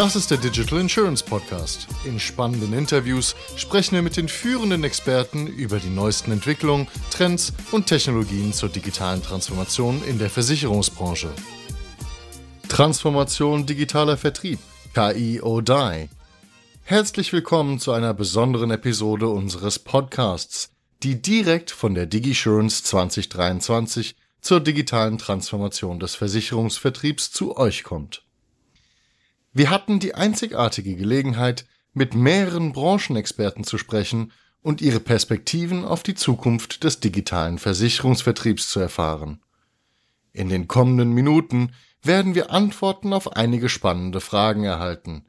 Das ist der Digital Insurance Podcast. In spannenden Interviews sprechen wir mit den führenden Experten über die neuesten Entwicklungen, Trends und Technologien zur digitalen Transformation in der Versicherungsbranche. Transformation digitaler Vertrieb, KI or Die. Herzlich willkommen zu einer besonderen Episode unseres Podcasts, die direkt von der DigiSurance 2023 zur digitalen Transformation des Versicherungsvertriebs zu euch kommt. Wir hatten die einzigartige Gelegenheit, mit mehreren Branchenexperten zu sprechen und ihre Perspektiven auf die Zukunft des digitalen Versicherungsvertriebs zu erfahren. In den kommenden Minuten werden wir Antworten auf einige spannende Fragen erhalten.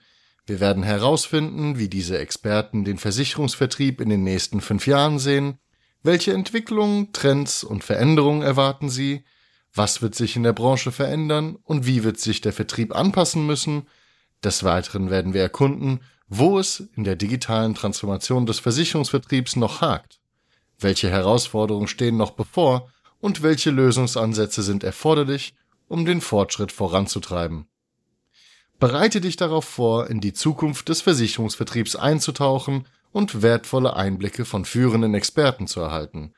Wir werden herausfinden, wie diese Experten den Versicherungsvertrieb in den nächsten 5 Jahren sehen, welche Entwicklungen, Trends und Veränderungen erwarten sie, was wird sich in der Branche verändern und wie wird sich der Vertrieb anpassen müssen. Des Weiteren werden wir erkunden, wo es in der digitalen Transformation des Versicherungsvertriebs noch hakt, welche Herausforderungen stehen noch bevor und welche Lösungsansätze sind erforderlich, um den Fortschritt voranzutreiben. Bereite dich darauf vor, in die Zukunft des Versicherungsvertriebs einzutauchen und wertvolle Einblicke von führenden Experten zu erhalten.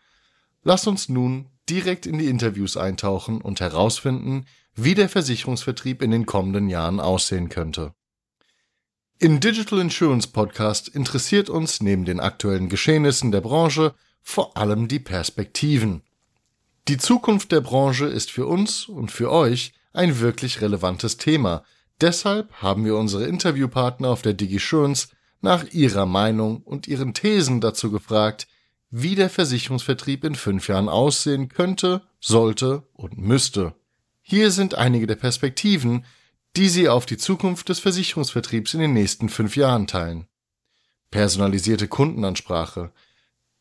Lass uns nun direkt in die Interviews eintauchen und herausfinden, wie der Versicherungsvertrieb in den kommenden Jahren aussehen könnte. Im Digital Insurance Podcast interessiert uns neben den aktuellen Geschehnissen der Branche vor allem die Perspektiven. Die Zukunft der Branche ist für uns und für euch ein wirklich relevantes Thema. Deshalb haben wir unsere Interviewpartner auf der DigiSurance nach ihrer Meinung und ihren Thesen dazu gefragt, wie der Versicherungsvertrieb in 5 Jahren aussehen könnte, sollte und müsste. Hier sind einige der Perspektiven, die Sie auf die Zukunft des Versicherungsvertriebs in den nächsten 5 Jahren teilen. Personalisierte Kundenansprache.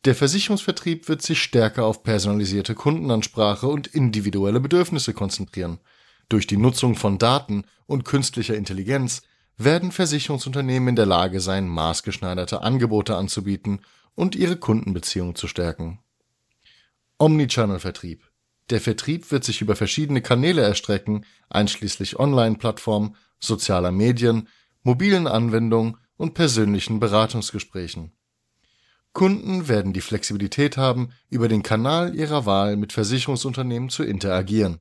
Der Versicherungsvertrieb wird sich stärker auf personalisierte Kundenansprache und individuelle Bedürfnisse konzentrieren. Durch die Nutzung von Daten und künstlicher Intelligenz werden Versicherungsunternehmen in der Lage sein, maßgeschneiderte Angebote anzubieten und ihre Kundenbeziehung zu stärken. Omnichannel-Vertrieb. Der Vertrieb wird sich über verschiedene Kanäle erstrecken, einschließlich Online-Plattformen, sozialer Medien, mobilen Anwendungen und persönlichen Beratungsgesprächen. Kunden werden die Flexibilität haben, über den Kanal ihrer Wahl mit Versicherungsunternehmen zu interagieren.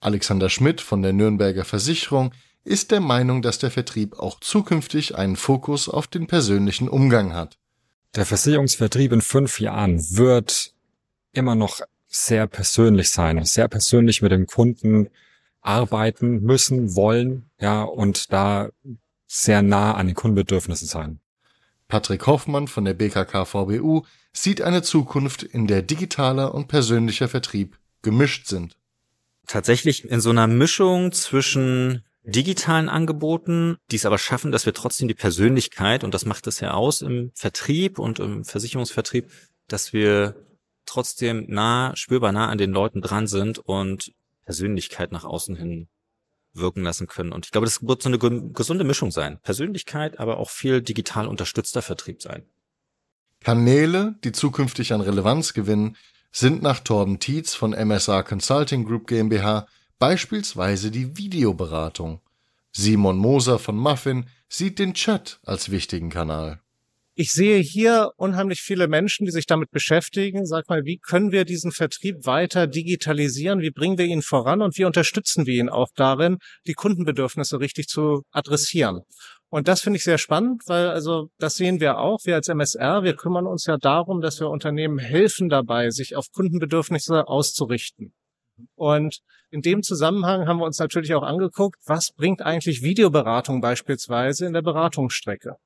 Alexander Schmidt von der Nürnberger Versicherung ist der Meinung, dass der Vertrieb auch zukünftig einen Fokus auf den persönlichen Umgang hat. Der Versicherungsvertrieb in 5 Jahren wird immer noch sehr persönlich sein, sehr persönlich mit dem Kunden arbeiten müssen, wollen, ja, und da sehr nah an den Kundenbedürfnissen sein. Patrick Hoffmann von der BKK VBU sieht eine Zukunft, in der digitaler und persönlicher Vertrieb gemischt sind. Tatsächlich in so einer Mischung zwischen digitalen Angeboten, die es aber schaffen, dass wir trotzdem die Persönlichkeit, und das macht es ja aus im Vertrieb und im Versicherungsvertrieb, dass wir trotzdem spürbar nah an den Leuten dran sind und Persönlichkeit nach außen hin wirken lassen können. Und ich glaube, das wird so eine gesunde Mischung sein. Persönlichkeit, aber auch viel digital unterstützter Vertrieb sein. Kanäle, die zukünftig an Relevanz gewinnen, sind nach Torben Tietz von MSA Consulting Group GmbH beispielsweise die Videoberatung. Simon Moser von Muffin sieht den Chat als wichtigen Kanal. Ich sehe hier unheimlich viele Menschen, die sich damit beschäftigen. Sag mal, wie können wir diesen Vertrieb weiter digitalisieren? Wie bringen wir ihn voran? Und wie unterstützen wir ihn auch darin, die Kundenbedürfnisse richtig zu adressieren? Und das finde ich sehr spannend, weil das sehen wir auch. Wir als MSR, wir kümmern uns ja darum, dass wir Unternehmen helfen dabei, sich auf Kundenbedürfnisse auszurichten. Und in dem Zusammenhang haben wir uns natürlich auch angeguckt, was bringt eigentlich Videoberatung beispielsweise in der Beratungsstrecke?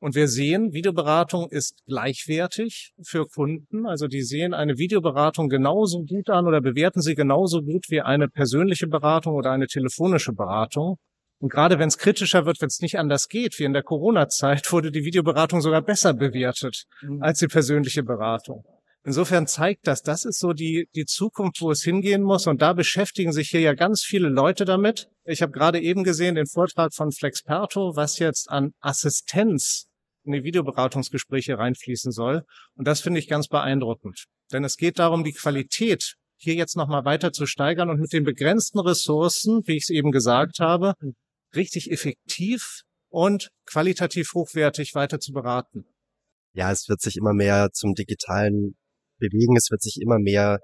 Und wir sehen, Videoberatung ist gleichwertig für Kunden. Also die sehen eine Videoberatung genauso gut an oder bewerten sie genauso gut wie eine persönliche Beratung oder eine telefonische Beratung. Und gerade wenn es kritischer wird, wenn es nicht anders geht, wie in der Corona-Zeit, wurde die Videoberatung sogar besser bewertet als die persönliche Beratung. Insofern zeigt das ist so die Zukunft, wo es hingehen muss. Und da beschäftigen sich hier ja ganz viele Leute damit. Ich habe gerade eben gesehen den Vortrag von Flexperto, was jetzt an Assistenz in die Videoberatungsgespräche reinfließen soll. Und das finde ich ganz beeindruckend. Denn es geht darum, die Qualität hier jetzt nochmal weiter zu steigern und mit den begrenzten Ressourcen, wie ich es eben gesagt habe, richtig effektiv und qualitativ hochwertig weiter zu beraten. Ja, es wird sich immer mehr zum Digitalen bewegen. Es wird sich immer mehr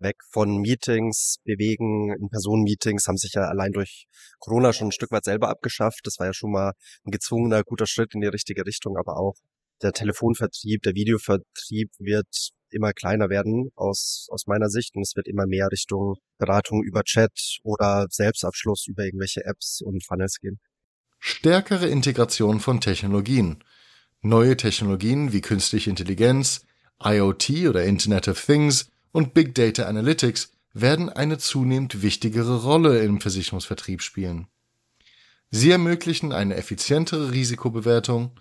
weg von Meetings bewegen. In-Person-Meetings haben sich ja allein durch Corona schon ein Stück weit selber abgeschafft. Das war ja schon mal ein gezwungener, guter Schritt in die richtige Richtung. Aber auch der Telefonvertrieb, der Videovertrieb wird immer kleiner werden aus meiner Sicht. Und es wird immer mehr Richtung Beratung über Chat oder Selbstabschluss über irgendwelche Apps und Funnels gehen. Stärkere Integration von Technologien. Neue Technologien wie künstliche Intelligenz, IoT oder Internet of Things und Big Data Analytics werden eine zunehmend wichtigere Rolle im Versicherungsvertrieb spielen. Sie ermöglichen eine effizientere Risikobewertung,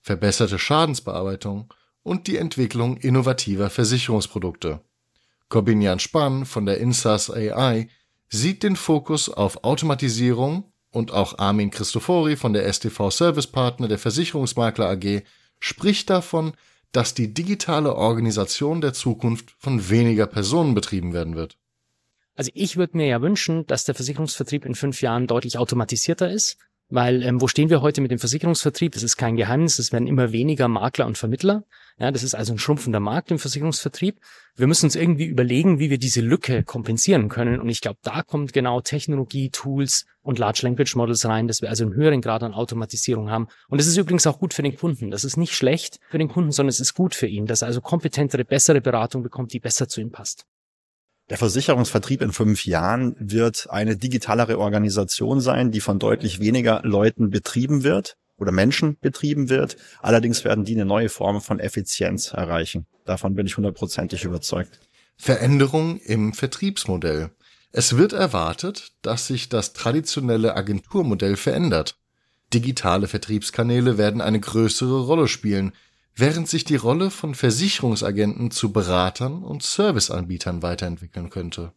verbesserte Schadensbearbeitung und die Entwicklung innovativer Versicherungsprodukte. Korbinian Spann von der InsurAI sieht den Fokus auf Automatisierung und auch Armin Christofori von der STV Service Partner der Versicherungsmakler AG spricht davon, dass die digitale Organisation der Zukunft von weniger Personen betrieben werden wird. Also ich würde mir ja wünschen, dass der Versicherungsvertrieb in 5 Jahren deutlich automatisierter ist. Weil wo stehen wir heute mit dem Versicherungsvertrieb? Das ist kein Geheimnis, es werden immer weniger Makler und Vermittler. Ja, das ist also ein schrumpfender Markt im Versicherungsvertrieb. Wir müssen uns irgendwie überlegen, wie wir diese Lücke kompensieren können. Und ich glaube, da kommt genau Technologie, Tools und Large Language Models rein, dass wir also einen höheren Grad an Automatisierung haben. Und das ist übrigens auch gut für den Kunden. Das ist nicht schlecht für den Kunden, sondern es ist gut für ihn, dass er also kompetentere, bessere Beratung bekommt, die besser zu ihm passt. Der Versicherungsvertrieb in 5 Jahren wird eine digitalere Organisation sein, die von deutlich weniger Leuten betrieben wird oder Menschen betrieben wird. Allerdings werden die eine neue Form von Effizienz erreichen. Davon bin ich 100%ig überzeugt. Veränderung im Vertriebsmodell. Es wird erwartet, dass sich das traditionelle Agenturmodell verändert. Digitale Vertriebskanäle werden eine größere Rolle spielen, während sich die Rolle von Versicherungsagenten zu Beratern und Serviceanbietern weiterentwickeln könnte.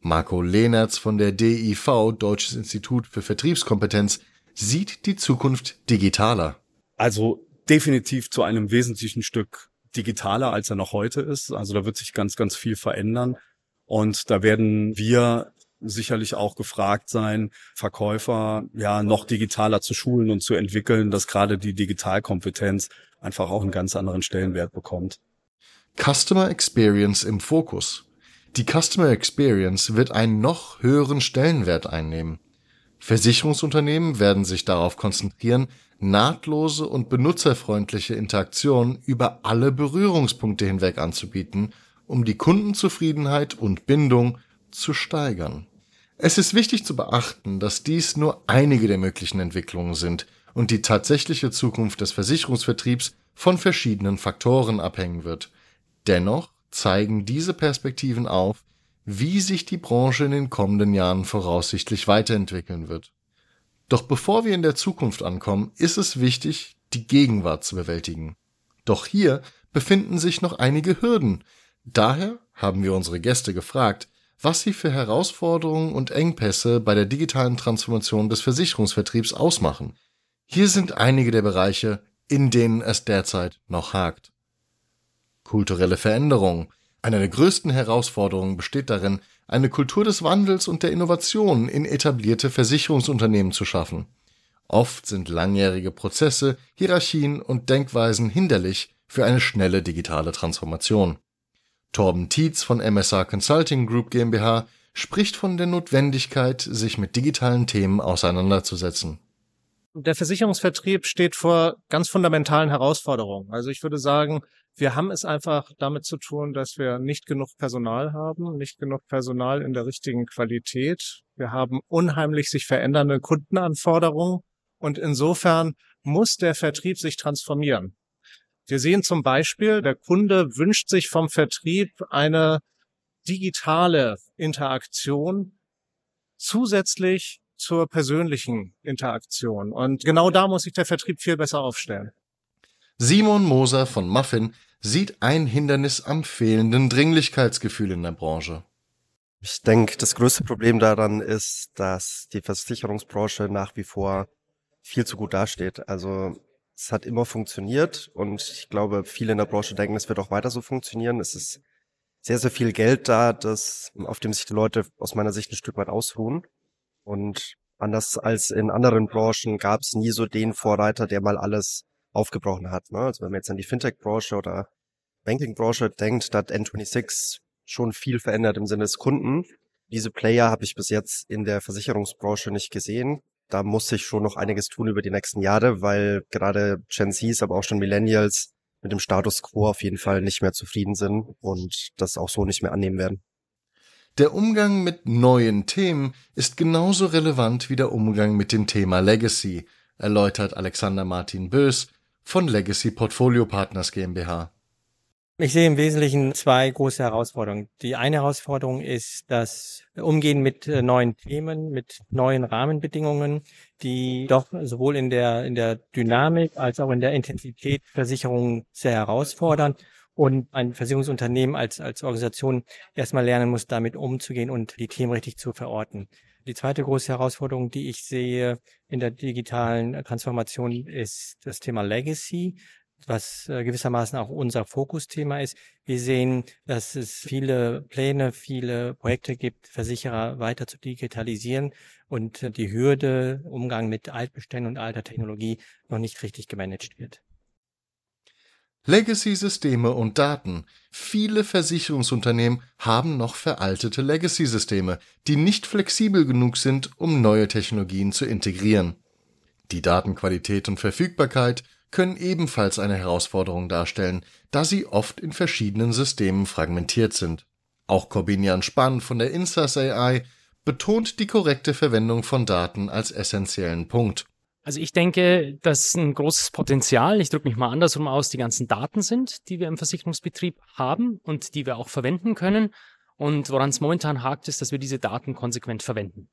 Marco Lehnertz von der DIV, Deutsches Institut für Vertriebskompetenz, sieht die Zukunft digitaler. Also definitiv zu einem wesentlichen Stück digitaler, als er noch heute ist. Also da wird sich ganz, ganz viel verändern. Und da werden wir sicherlich auch gefragt sein, Verkäufer ja noch digitaler zu schulen und zu entwickeln, dass gerade die Digitalkompetenz einfach auch einen ganz anderen Stellenwert bekommt. Customer Experience im Fokus. Die Customer Experience wird einen noch höheren Stellenwert einnehmen. Versicherungsunternehmen werden sich darauf konzentrieren, nahtlose und benutzerfreundliche Interaktionen über alle Berührungspunkte hinweg anzubieten, um die Kundenzufriedenheit und Bindung zu steigern. Es ist wichtig zu beachten, dass dies nur einige der möglichen Entwicklungen sind und die tatsächliche Zukunft des Versicherungsvertriebs von verschiedenen Faktoren abhängen wird. Dennoch zeigen diese Perspektiven auf, wie sich die Branche in den kommenden Jahren voraussichtlich weiterentwickeln wird. Doch bevor wir in der Zukunft ankommen, ist es wichtig, die Gegenwart zu bewältigen. Doch hier befinden sich noch einige Hürden. Daher haben wir unsere Gäste gefragt, was sie für Herausforderungen und Engpässe bei der digitalen Transformation des Versicherungsvertriebs ausmachen. Hier sind einige der Bereiche, in denen es derzeit noch hakt. Kulturelle Veränderung. Eine der größten Herausforderungen besteht darin, eine Kultur des Wandels und der Innovation in etablierte Versicherungsunternehmen zu schaffen. Oft sind langjährige Prozesse, Hierarchien und Denkweisen hinderlich für eine schnelle digitale Transformation. Torben Tietz von MSA Consulting Group GmbH spricht von der Notwendigkeit, sich mit digitalen Themen auseinanderzusetzen. Der Versicherungsvertrieb steht vor ganz fundamentalen Herausforderungen. Also ich würde sagen, wir haben es einfach damit zu tun, dass wir nicht genug Personal haben, nicht genug Personal in der richtigen Qualität. Wir haben unheimlich sich verändernde Kundenanforderungen und insofern muss der Vertrieb sich transformieren. Wir sehen zum Beispiel, der Kunde wünscht sich vom Vertrieb eine digitale Interaktion zusätzlich zur persönlichen Interaktion. Und genau da muss sich der Vertrieb viel besser aufstellen. Simon Moser von Muffin sieht ein Hindernis am fehlenden Dringlichkeitsgefühl in der Branche. Ich denke, das größte Problem daran ist, dass die Versicherungsbranche nach wie vor viel zu gut dasteht. Also es hat immer funktioniert und ich glaube, viele in der Branche denken, es wird auch weiter so funktionieren. Es ist sehr, sehr viel Geld da, auf dem sich die Leute aus meiner Sicht ein Stück weit ausruhen. Und Anders als in anderen Branchen gab es nie so den Vorreiter, der mal alles aufgebrochen hat. Ne? Also wenn man jetzt an die Fintech-Branche oder Banking-Branche denkt, da hat N26 schon viel verändert im Sinne des Kunden. Diese Player habe ich bis jetzt in der Versicherungsbranche nicht gesehen. Da muss sich schon noch einiges tun über die nächsten Jahre, weil gerade Gen Zs, aber auch schon Millennials mit dem Status quo auf jeden Fall nicht mehr zufrieden sind und das auch so nicht mehr annehmen werden. Der Umgang mit neuen Themen ist genauso relevant wie der Umgang mit dem Thema Legacy, erläutert Alexander Martin Bös von Legacy Portfolio Partners GmbH. Ich sehe im Wesentlichen zwei große Herausforderungen. Die eine Herausforderung ist das Umgehen mit neuen Themen, mit neuen Rahmenbedingungen, die doch sowohl in der Dynamik als auch in der Intensität Versicherungen sehr herausfordern und ein Versicherungsunternehmen als Organisation erstmal lernen muss, damit umzugehen und die Themen richtig zu verorten. Die zweite große Herausforderung, die ich sehe in der digitalen Transformation, ist das Thema Legacy, was gewissermaßen auch unser Fokusthema ist. Wir sehen, dass es viele Pläne, viele Projekte gibt, Versicherer weiter zu digitalisieren und die Hürde, Umgang mit Altbeständen und alter Technologie noch nicht richtig gemanagt wird. Legacy-Systeme und Daten. Viele Versicherungsunternehmen haben noch veraltete Legacy-Systeme, die nicht flexibel genug sind, um neue Technologien zu integrieren. Die Datenqualität und Verfügbarkeit können ebenfalls eine Herausforderung darstellen, da sie oft in verschiedenen Systemen fragmentiert sind. Auch Korbinian Spann von der InsurAI betont die korrekte Verwendung von Daten als essentiellen Punkt. Also ich denke, das ist ein großes Potenzial, ich drücke mich mal andersrum aus, die ganzen Daten sind, die wir im Versicherungsbetrieb haben und die wir auch verwenden können. Und woran es momentan hakt, ist, dass wir diese Daten konsequent verwenden.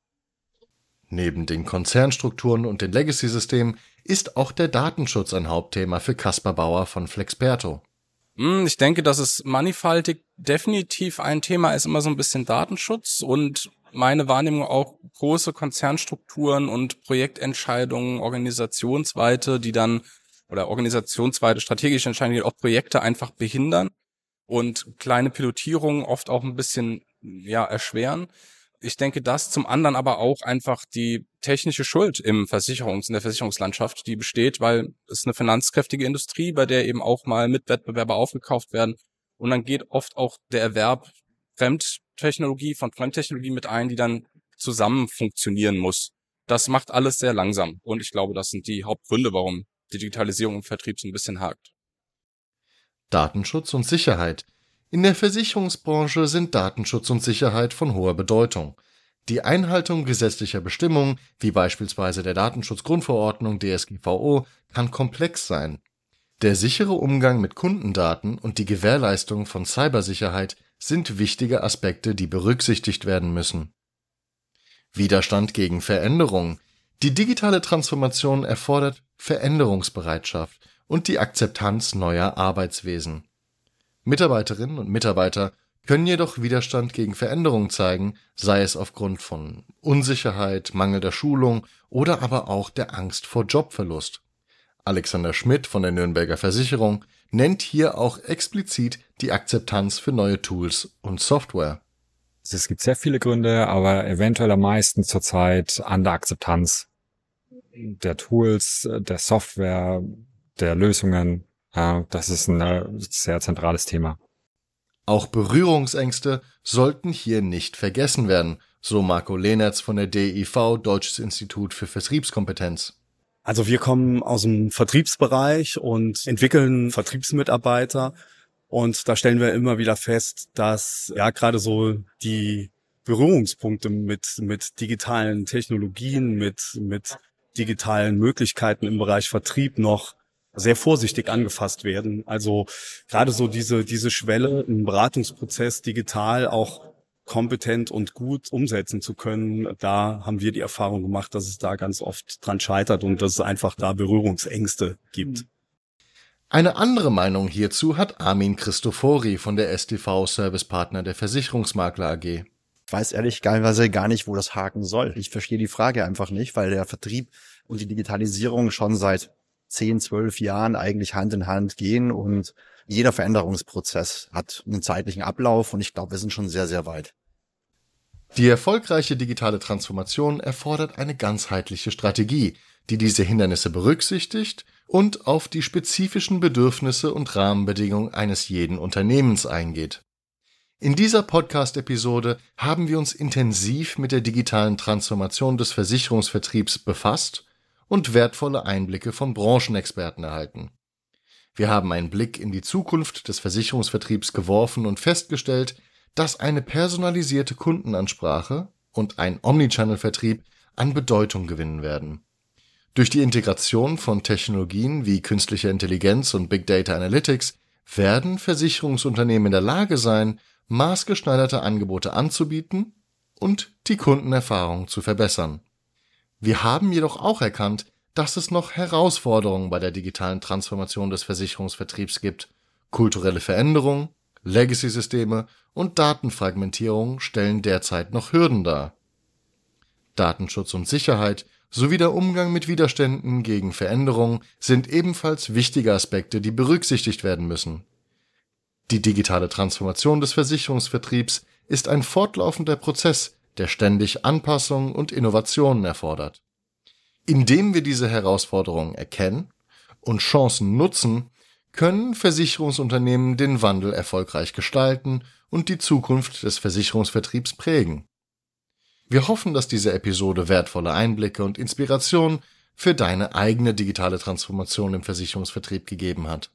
Neben den Konzernstrukturen und den Legacy-Systemen ist auch der Datenschutz ein Hauptthema für Kaspar Bauer von Flexperto. Ich denke, dass es mannigfaltig definitiv ein Thema ist, immer so ein bisschen Datenschutz und meine Wahrnehmung auch große Konzernstrukturen und Projektentscheidungen, organisationsweite strategische Entscheidungen, die auch Projekte einfach behindern und kleine Pilotierungen oft auch ein bisschen erschweren. Ich denke, dass zum anderen aber auch einfach die technische Schuld in der Versicherungslandschaft, die besteht, weil es eine finanzkräftige Industrie, bei der eben auch mal Mitwettbewerber aufgekauft werden und dann geht oft auch der Erwerb von Fremdtechnologie mit ein, die dann zusammen funktionieren muss. Das macht alles sehr langsam und ich glaube, das sind die Hauptgründe, warum Digitalisierung im Vertrieb so ein bisschen hakt. Datenschutz und Sicherheit. In der Versicherungsbranche sind Datenschutz und Sicherheit von hoher Bedeutung. Die Einhaltung gesetzlicher Bestimmungen, wie beispielsweise der Datenschutzgrundverordnung DSGVO, kann komplex sein. Der sichere Umgang mit Kundendaten und die Gewährleistung von Cybersicherheit sind wichtige Aspekte, die berücksichtigt werden müssen. Widerstand gegen Veränderungen. Die digitale Transformation erfordert Veränderungsbereitschaft und die Akzeptanz neuer Arbeitswesen. Mitarbeiterinnen und Mitarbeiter können jedoch Widerstand gegen Veränderungen zeigen, sei es aufgrund von Unsicherheit, mangelnder Schulung oder aber auch der Angst vor Jobverlust. Alexander Schmidt von der Nürnberger Versicherung nennt hier auch explizit die Akzeptanz für neue Tools und Software. Es gibt sehr viele Gründe, aber eventuell am meisten zurzeit an der Akzeptanz der Tools, der Software, der Lösungen. Das ist ein sehr zentrales Thema. Auch Berührungsängste sollten hier nicht vergessen werden, so Marco Lehnertz von der DIV, Deutsches Institut für Vertriebskompetenz. Also wir kommen aus dem Vertriebsbereich und entwickeln Vertriebsmitarbeiter und da stellen wir immer wieder fest, dass gerade so die Berührungspunkte mit digitalen Technologien, mit digitalen Möglichkeiten im Bereich Vertrieb noch sehr vorsichtig angefasst werden. Also gerade so diese Schwelle, einen Beratungsprozess digital auch kompetent und gut umsetzen zu können, da haben wir die Erfahrung gemacht, dass es da ganz oft dran scheitert und dass es einfach da Berührungsängste gibt. Eine andere Meinung hierzu hat Armin Christofori von der STV Service Partner der Versicherungsmakler AG. Ich weiß ehrlich teilweise gar nicht, wo das haken soll. Ich verstehe die Frage einfach nicht, weil der Vertrieb und die Digitalisierung schon seit 10, 12 Jahren eigentlich Hand in Hand gehen und jeder Veränderungsprozess hat einen zeitlichen Ablauf und ich glaube, wir sind schon sehr, sehr weit. Die erfolgreiche digitale Transformation erfordert eine ganzheitliche Strategie, die diese Hindernisse berücksichtigt und auf die spezifischen Bedürfnisse und Rahmenbedingungen eines jeden Unternehmens eingeht. In dieser Podcast-Episode haben wir uns intensiv mit der digitalen Transformation des Versicherungsvertriebs befasst und wertvolle Einblicke von Branchenexperten erhalten. Wir haben einen Blick in die Zukunft des Versicherungsvertriebs geworfen und festgestellt, dass eine personalisierte Kundenansprache und ein Omnichannel-Vertrieb an Bedeutung gewinnen werden. Durch die Integration von Technologien wie künstlicher Intelligenz und Big Data Analytics werden Versicherungsunternehmen in der Lage sein, maßgeschneiderte Angebote anzubieten und die Kundenerfahrung zu verbessern. Wir haben jedoch auch erkannt, dass es noch Herausforderungen bei der digitalen Transformation des Versicherungsvertriebs gibt. Kulturelle Veränderungen, Legacy-Systeme und Datenfragmentierung stellen derzeit noch Hürden dar. Datenschutz und Sicherheit sowie der Umgang mit Widerständen gegen Veränderungen sind ebenfalls wichtige Aspekte, die berücksichtigt werden müssen. Die digitale Transformation des Versicherungsvertriebs ist ein fortlaufender Prozess, der ständig Anpassungen und Innovationen erfordert. Indem wir diese Herausforderungen erkennen und Chancen nutzen, können Versicherungsunternehmen den Wandel erfolgreich gestalten und die Zukunft des Versicherungsvertriebs prägen. Wir hoffen, dass diese Episode wertvolle Einblicke und Inspiration für deine eigene digitale Transformation im Versicherungsvertrieb gegeben hat.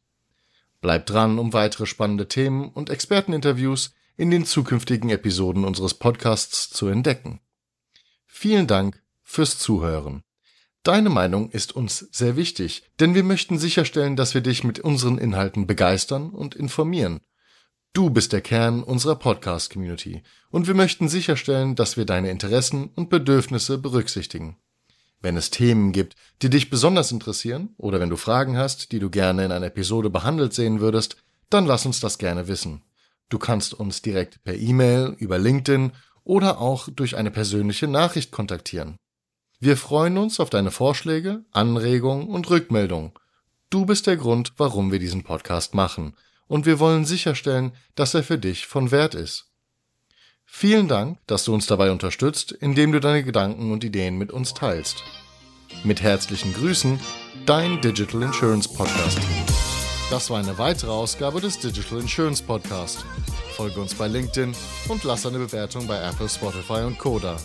Bleib dran, um weitere spannende Themen und Experteninterviews in den zukünftigen Episoden unseres Podcasts zu entdecken. Vielen Dank fürs Zuhören. Deine Meinung ist uns sehr wichtig, denn wir möchten sicherstellen, dass wir dich mit unseren Inhalten begeistern und informieren. Du bist der Kern unserer Podcast-Community und wir möchten sicherstellen, dass wir deine Interessen und Bedürfnisse berücksichtigen. Wenn es Themen gibt, die dich besonders interessieren oder wenn du Fragen hast, die du gerne in einer Episode behandelt sehen würdest, dann lass uns das gerne wissen. Du kannst uns direkt per E-Mail, über LinkedIn oder auch durch eine persönliche Nachricht kontaktieren. Wir freuen uns auf deine Vorschläge, Anregungen und Rückmeldungen. Du bist der Grund, warum wir diesen Podcast machen. Und wir wollen sicherstellen, dass er für dich von Wert ist. Vielen Dank, dass du uns dabei unterstützt, indem du deine Gedanken und Ideen mit uns teilst. Mit herzlichen Grüßen, dein Digital Insurance Podcast. Das war eine weitere Ausgabe des Digital Insurance Podcast. Folge uns bei LinkedIn und lass eine Bewertung bei Apple, Spotify und Co. da.